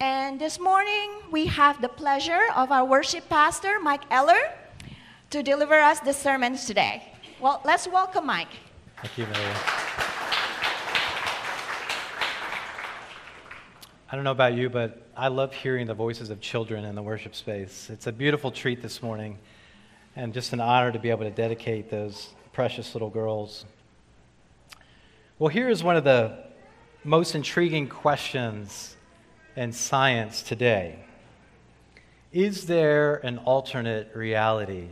And this morning, we have the pleasure of our worship pastor, Mike Eller, to deliver us the sermons today. Well, let's welcome Mike. Thank you, Maria. I don't know about you, but I love hearing the voices of children in the worship space. It's a beautiful treat this morning, and just an honor to be able to dedicate those precious little girls. Well, here is one of the most intriguing questions in science today. Is there an alternate reality?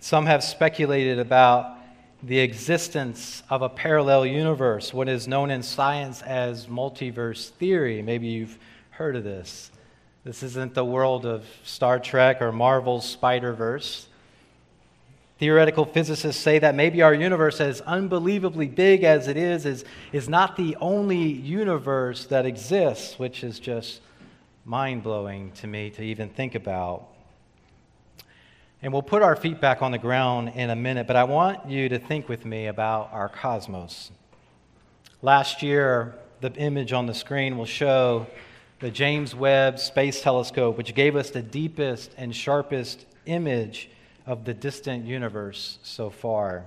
Some have speculated about the existence of a parallel universe, what is known in science as multiverse theory. Maybe you've heard of this. This isn't the world of Star Trek or Marvel's Spider-Verse. Theoretical physicists say that maybe our universe, as unbelievably big as it is not the only universe that exists, which is just mind-blowing to me to even think about. And we'll put our feet back on the ground in a minute, but I want you to think with me about our cosmos. Last year, the image on the screen will show the James Webb Space Telescope, which gave us the deepest and sharpest image of the distant universe so far.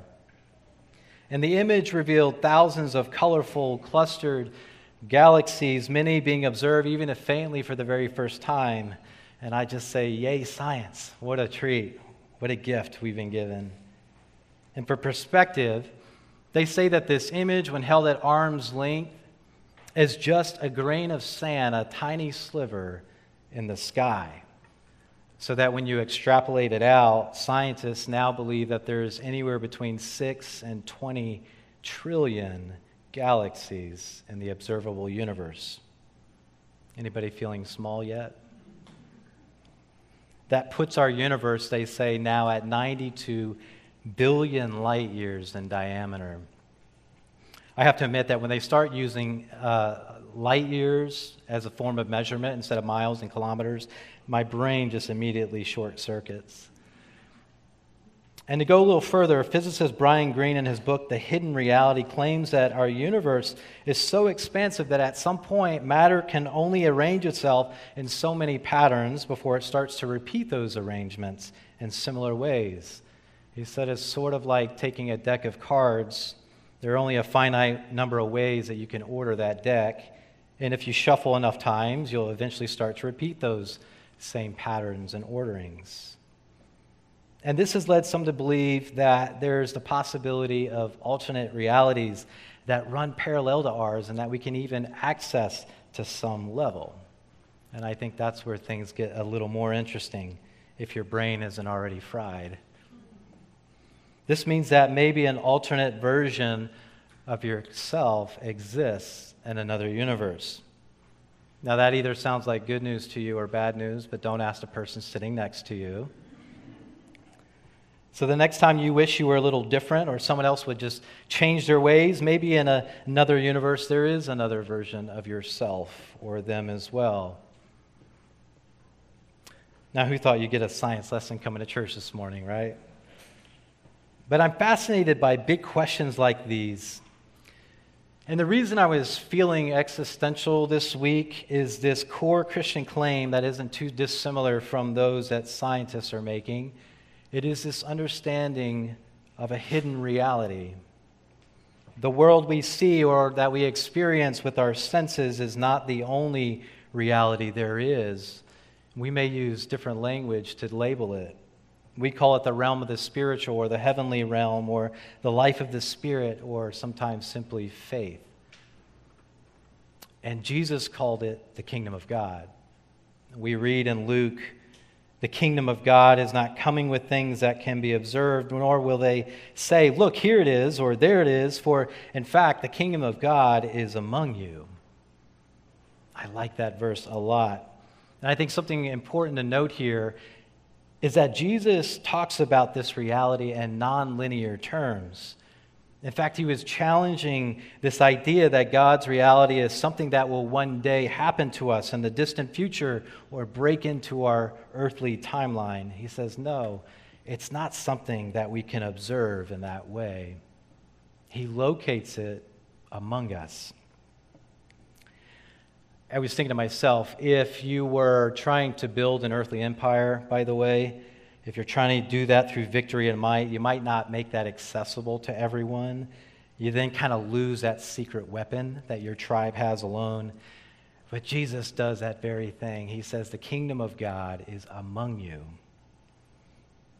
And the image revealed thousands of colorful, clustered galaxies, many being observed even if faintly for the very first time. And I just say, yay, science. What a treat. What a gift we've been given. And for perspective, they say that this image, when held at arm's length, is just a grain of sand, a tiny sliver in the sky. So that when you extrapolate it out, scientists now believe that there's anywhere between 6 and 20 trillion galaxies in the observable universe. Anybody feeling small yet? That puts our universe, they say, now at 92 billion light years in diameter. I have to admit that when they start using light years as a form of measurement instead of miles and kilometers, my brain just immediately short circuits. And to go a little further, physicist Brian Greene, in his book, The Hidden Reality, claims that our universe is so expansive that at some point, matter can only arrange itself in so many patterns before it starts to repeat those arrangements in similar ways. He said it's sort of like taking a deck of cards. There are only a finite number of ways that you can order that deck, and if you shuffle enough times, you'll eventually start to repeat those same patterns and orderings. And this has led some to believe that there's the possibility of alternate realities that run parallel to ours and that we can even access to some level. And I think that's where things get a little more interesting if your brain isn't already fried. This means that maybe an alternate version of yourself exists in another universe. Now, that either sounds like good news to you or bad news, but don't ask the person sitting next to you. So the next time you wish you were a little different or someone else would just change their ways, maybe in another universe there is another version of yourself or them as well. Now, who thought you'd get a science lesson coming to church this morning, right? But I'm fascinated by big questions like these. And the reason I was feeling existential this week is this core Christian claim that isn't too dissimilar from those that scientists are making. It is this understanding of a hidden reality. The world we see or that we experience with our senses is not the only reality there is. We may use different language to label it. We call it the realm of the spiritual or the heavenly realm or the life of the spirit or sometimes simply faith. And Jesus called it the kingdom of God. We read in Luke, the kingdom of God is not coming with things that can be observed, nor will they say, look, here it is or there it is, for in fact, the kingdom of God is among you. I like that verse a lot. And I think something important to note here is that Jesus talks about this reality in nonlinear terms. In fact, he was challenging this idea that God's reality is something that will one day happen to us in the distant future or break into our earthly timeline. He says, no, it's not something that we can observe in that way. He locates it among us. I was thinking to myself, if you were trying to build an earthly empire, by the way, if you're trying to do that through victory and might, you might not make that accessible to everyone. You then kind of lose that secret weapon that your tribe has alone. But Jesus does that very thing. He says, the kingdom of God is among you.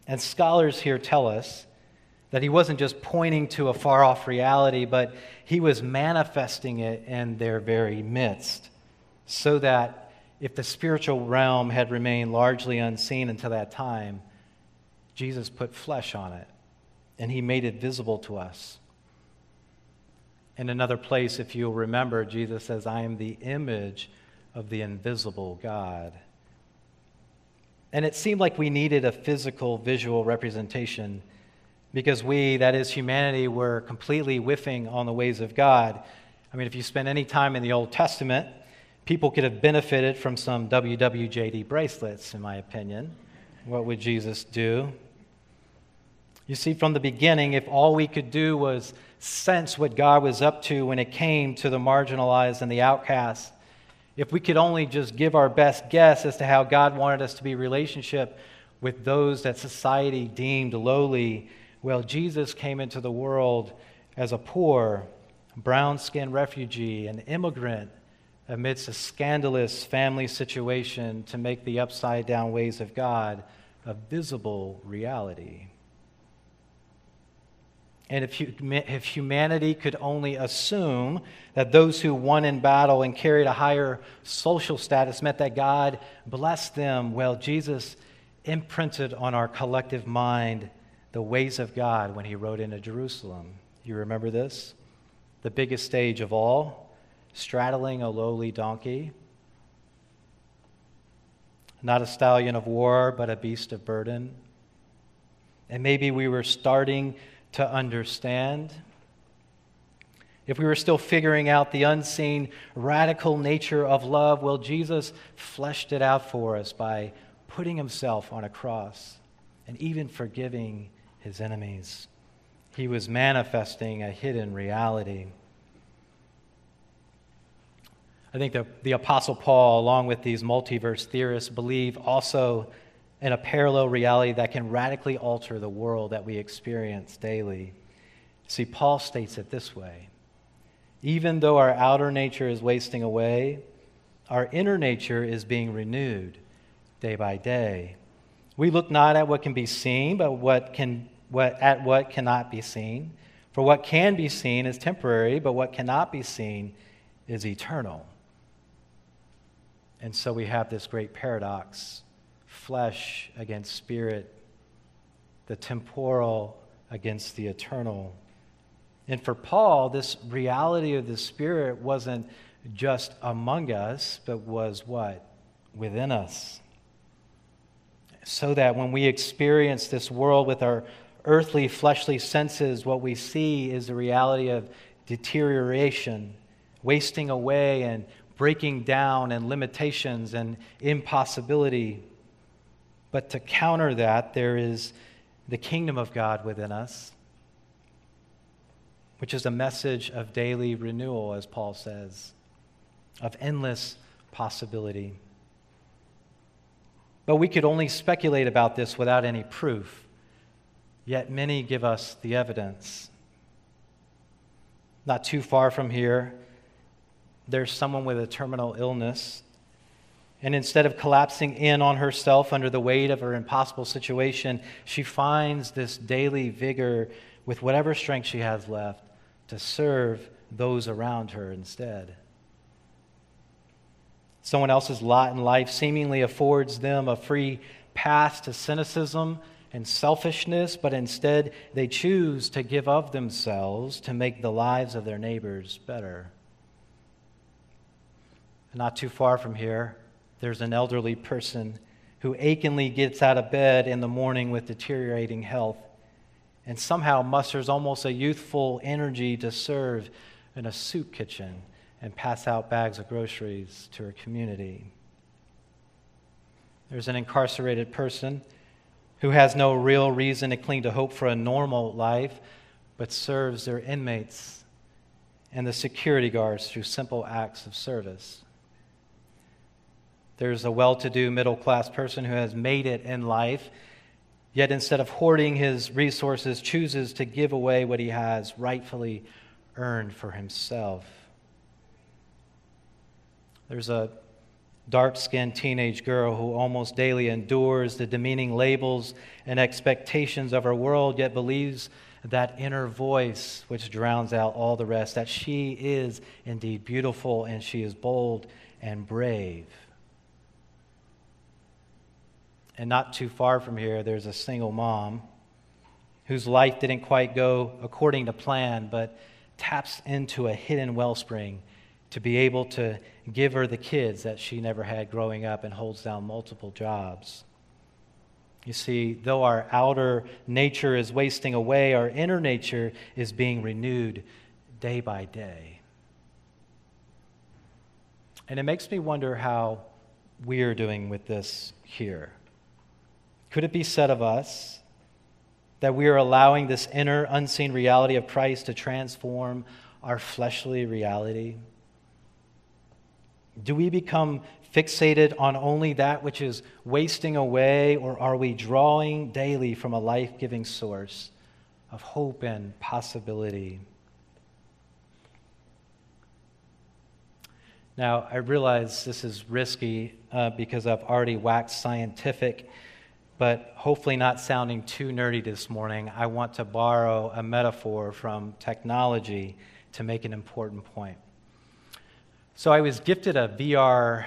And scholars here tell us that he wasn't just pointing to a far-off reality, but he was manifesting it in their very midst, so that if the spiritual realm had remained largely unseen until that time, Jesus put flesh on it, and he made it visible to us. In another place, if you'll remember, Jesus says, I am the image of the invisible God. And it seemed like we needed a physical, visual representation because we, that is humanity, were completely whiffing on the ways of God. I mean, if you spend any time in the Old Testament, people could have benefited from some WWJD bracelets, in my opinion. What would Jesus do? You see, from the beginning, if all we could do was sense what God was up to when it came to the marginalized and the outcast, if we could only just give our best guess as to how God wanted us to be in relationship with those that society deemed lowly, well, Jesus came into the world as a poor, brown-skinned refugee, an immigrant, amidst a scandalous family situation to make the upside-down ways of God a visible reality. And if humanity could only assume that those who won in battle and carried a higher social status meant that God blessed them, well, Jesus imprinted on our collective mind the ways of God when he rode into Jerusalem. You remember this? The biggest stage of all, straddling a lowly donkey. Not a stallion of war, but a beast of burden. And maybe we were starting to understand. If we were still figuring out the unseen, radical nature of love, well, Jesus fleshed it out for us by putting himself on a cross and even forgiving his enemies. He was manifesting a hidden reality. I think the Apostle Paul, along with these multiverse theorists, believe also in a parallel reality that can radically alter the world that we experience daily. See, Paul states it this way. Even though our outer nature is wasting away, our inner nature is being renewed day by day. We look not at what can be seen, but at what cannot be seen. For what can be seen is temporary, but what cannot be seen is eternal. And so we have this great paradox. Flesh against spirit, the temporal against the eternal. And for Paul, this reality of the Spirit wasn't just among us, but was what? Within us. So that when we experience this world with our earthly, fleshly senses, what we see is the reality of deterioration, wasting away and breaking down and limitations and impossibility. But to counter that, there is the kingdom of God within us, which is a message of daily renewal, as Paul says, of endless possibility. But we could only speculate about this without any proof, yet many give us the evidence. Not too far from here, there's someone with a terminal illness, and instead of collapsing in on herself under the weight of her impossible situation, she finds this daily vigor with whatever strength she has left to serve those around her instead. Someone else's lot in life seemingly affords them a free pass to cynicism and selfishness, but instead they choose to give of themselves to make the lives of their neighbors better. Not too far from here, there's an elderly person who achingly gets out of bed in the morning with deteriorating health and somehow musters almost a youthful energy to serve in a soup kitchen and pass out bags of groceries to her community. There's an incarcerated person who has no real reason to cling to hope for a normal life, but serves their inmates and the security guards through simple acts of service. There's a well-to-do middle-class person who has made it in life, yet instead of hoarding his resources, chooses to give away what he has rightfully earned for himself. There's a dark-skinned teenage girl who almost daily endures the demeaning labels and expectations of her world, yet believes that inner voice which drowns out all the rest, that she is indeed beautiful and she is bold and brave. And not too far from here, there's a single mom whose life didn't quite go according to plan, but taps into a hidden wellspring to be able to give her the kids that she never had growing up, and holds down multiple jobs. You see, though our outer nature is wasting away, our inner nature is being renewed day by day. And it makes me wonder how we're doing with this here. Could it be said of us that we are allowing this inner unseen reality of Christ to transform our fleshly reality? Do we become fixated on only that which is wasting away, or are we drawing daily from a life-giving source of hope and possibility? Now, I realize this is risky because I've already waxed scientific, but hopefully not sounding too nerdy this morning, I want to borrow a metaphor from technology to make an important point. So I was gifted a VR,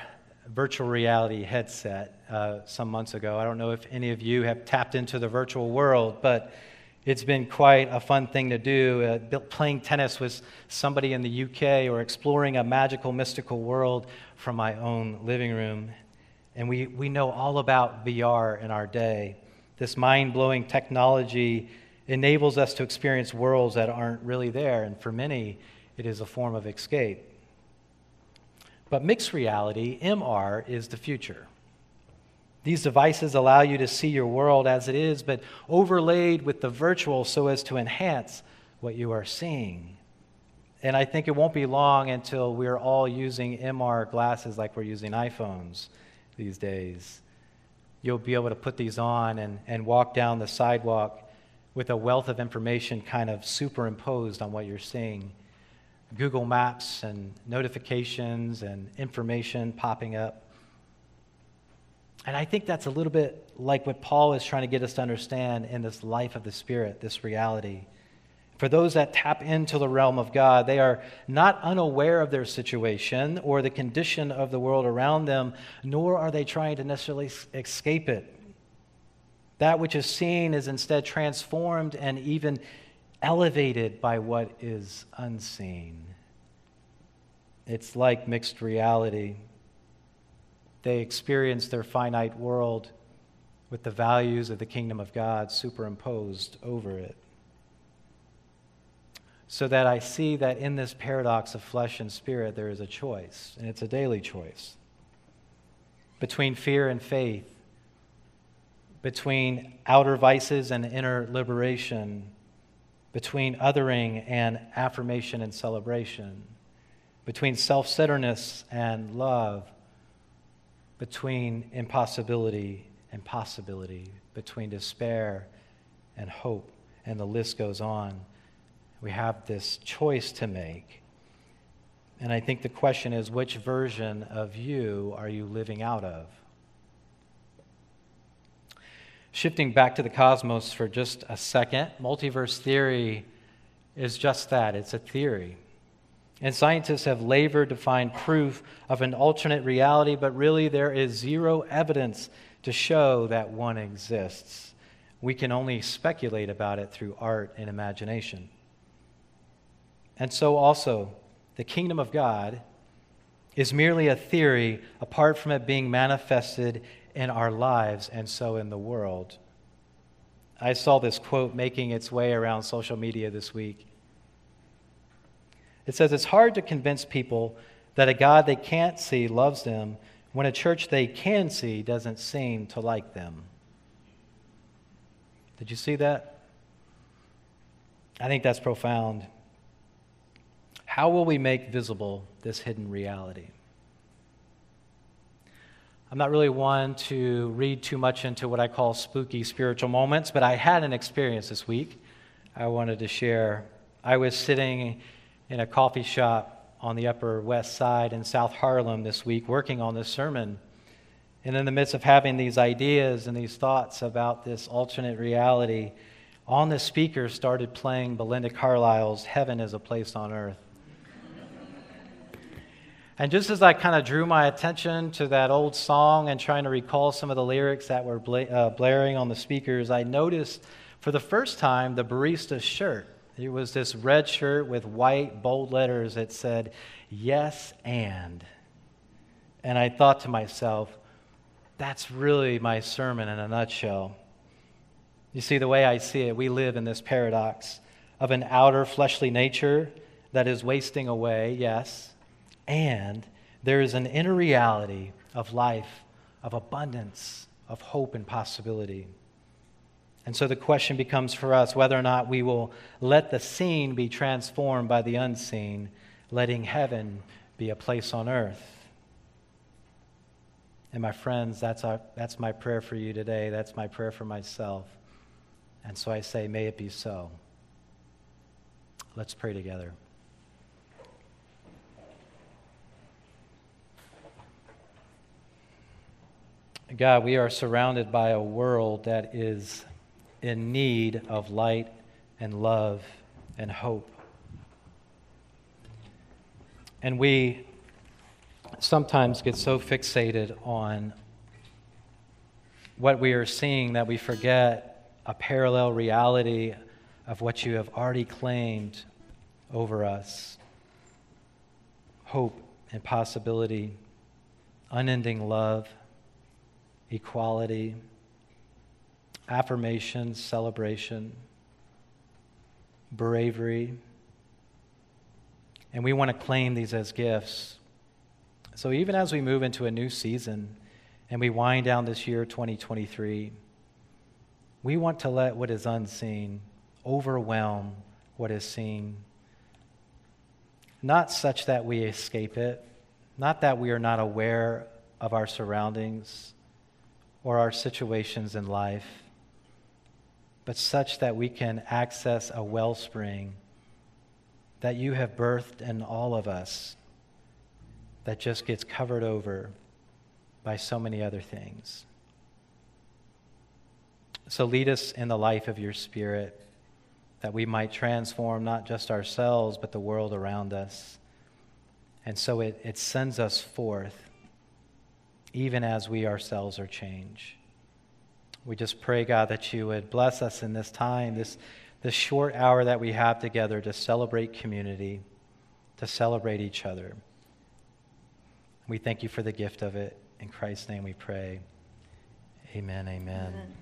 virtual reality headset some months ago. I don't know if any of you have tapped into the virtual world, but it's been quite a fun thing to do. Playing tennis with somebody in the UK, or exploring a magical, mystical world from my own living room. And we know all about VR in our day. This mind-blowing technology enables us to experience worlds that aren't really there, and for many, it is a form of escape. But mixed reality, MR, is the future. These devices allow you to see your world as it is, but overlaid with the virtual so as to enhance what you are seeing. And I think it won't be long until we're all using MR glasses like we're using iPhones these days. You'll be able to put these on and walk down the sidewalk with a wealth of information kind of superimposed on what you're seeing. Google Maps and notifications and information popping up. And I think that's a little bit like what Paul is trying to get us to understand in this life of the Spirit, this reality. For those that tap into the realm of God, they are not unaware of their situation or the condition of the world around them, nor are they trying to necessarily escape it. That which is seen is instead transformed and even elevated by what is unseen. It's like mixed reality. They experience their finite world with the values of the kingdom of God superimposed over it. So that I see that in this paradox of flesh and spirit, there is a choice, and it's a daily choice, between fear and faith, between outer vices and inner liberation, between othering and affirmation and celebration, between self-centeredness and love, between impossibility and possibility, between despair and hope, and the list goes on. We have this choice to make. And I think the question is, which version of you are you living out of? Shifting back to the cosmos for just a second, multiverse theory is just that. It's a theory. And scientists have labored to find proof of an alternate reality, but really there is zero evidence to show that one exists. We can only speculate about it through art and imagination. And so also, the kingdom of God is merely a theory apart from it being manifested in our lives, and so in the world. I saw this quote making its way around social media this week. It says, it's hard to convince people that a God they can't see loves them when a church they can see doesn't seem to like them. Did you see that? I think that's profound. How will we make visible this hidden reality? I'm not really one to read too much into what I call spooky spiritual moments, but I had an experience this week I wanted to share. I was sitting in a coffee shop on the Upper West Side in South Harlem this week working on this sermon. And in the midst of having these ideas and these thoughts about this alternate reality, on the speaker started playing Belinda Carlisle's Heaven is a Place on Earth. And just as I kind of drew my attention to that old song and trying to recall some of the lyrics that were blaring on the speakers, I noticed for the first time the barista's shirt. It was this red shirt with white bold letters that said, "Yes, and." And I thought to myself, that's really my sermon in a nutshell. You see, the way I see it, we live in this paradox of an outer fleshly nature that is wasting away, yes, and there is an inner reality of life, of abundance, of hope and possibility. And so the question becomes for us whether or not we will let the seen be transformed by the unseen, letting heaven be a place on earth. And my friends, that's my prayer for you today. That's my prayer for myself. And so I say, may it be so. Let's pray together. God, we are surrounded by a world that is in need of light and love and hope. And we sometimes get so fixated on what we are seeing that we forget a parallel reality of what you have already claimed over us. Hope and possibility, unending love, equality, affirmation, celebration, bravery. And we want to claim these as gifts. So even as we move into a new season and we wind down this year, 2023, we want to let what is unseen overwhelm what is seen. Not such that we escape it, not that we are not aware of our surroundings or our situations in life, but such that we can access a wellspring that you have birthed in all of us that just gets covered over by so many other things. So lead us in the life of your Spirit, that we might transform not just ourselves, but the world around us. And so it sends us forth, even as we ourselves are changed. We just pray, God, that you would bless us in this time, this short hour that we have together to celebrate community, to celebrate each other. We thank you for the gift of it. In Christ's name we pray. Amen, amen.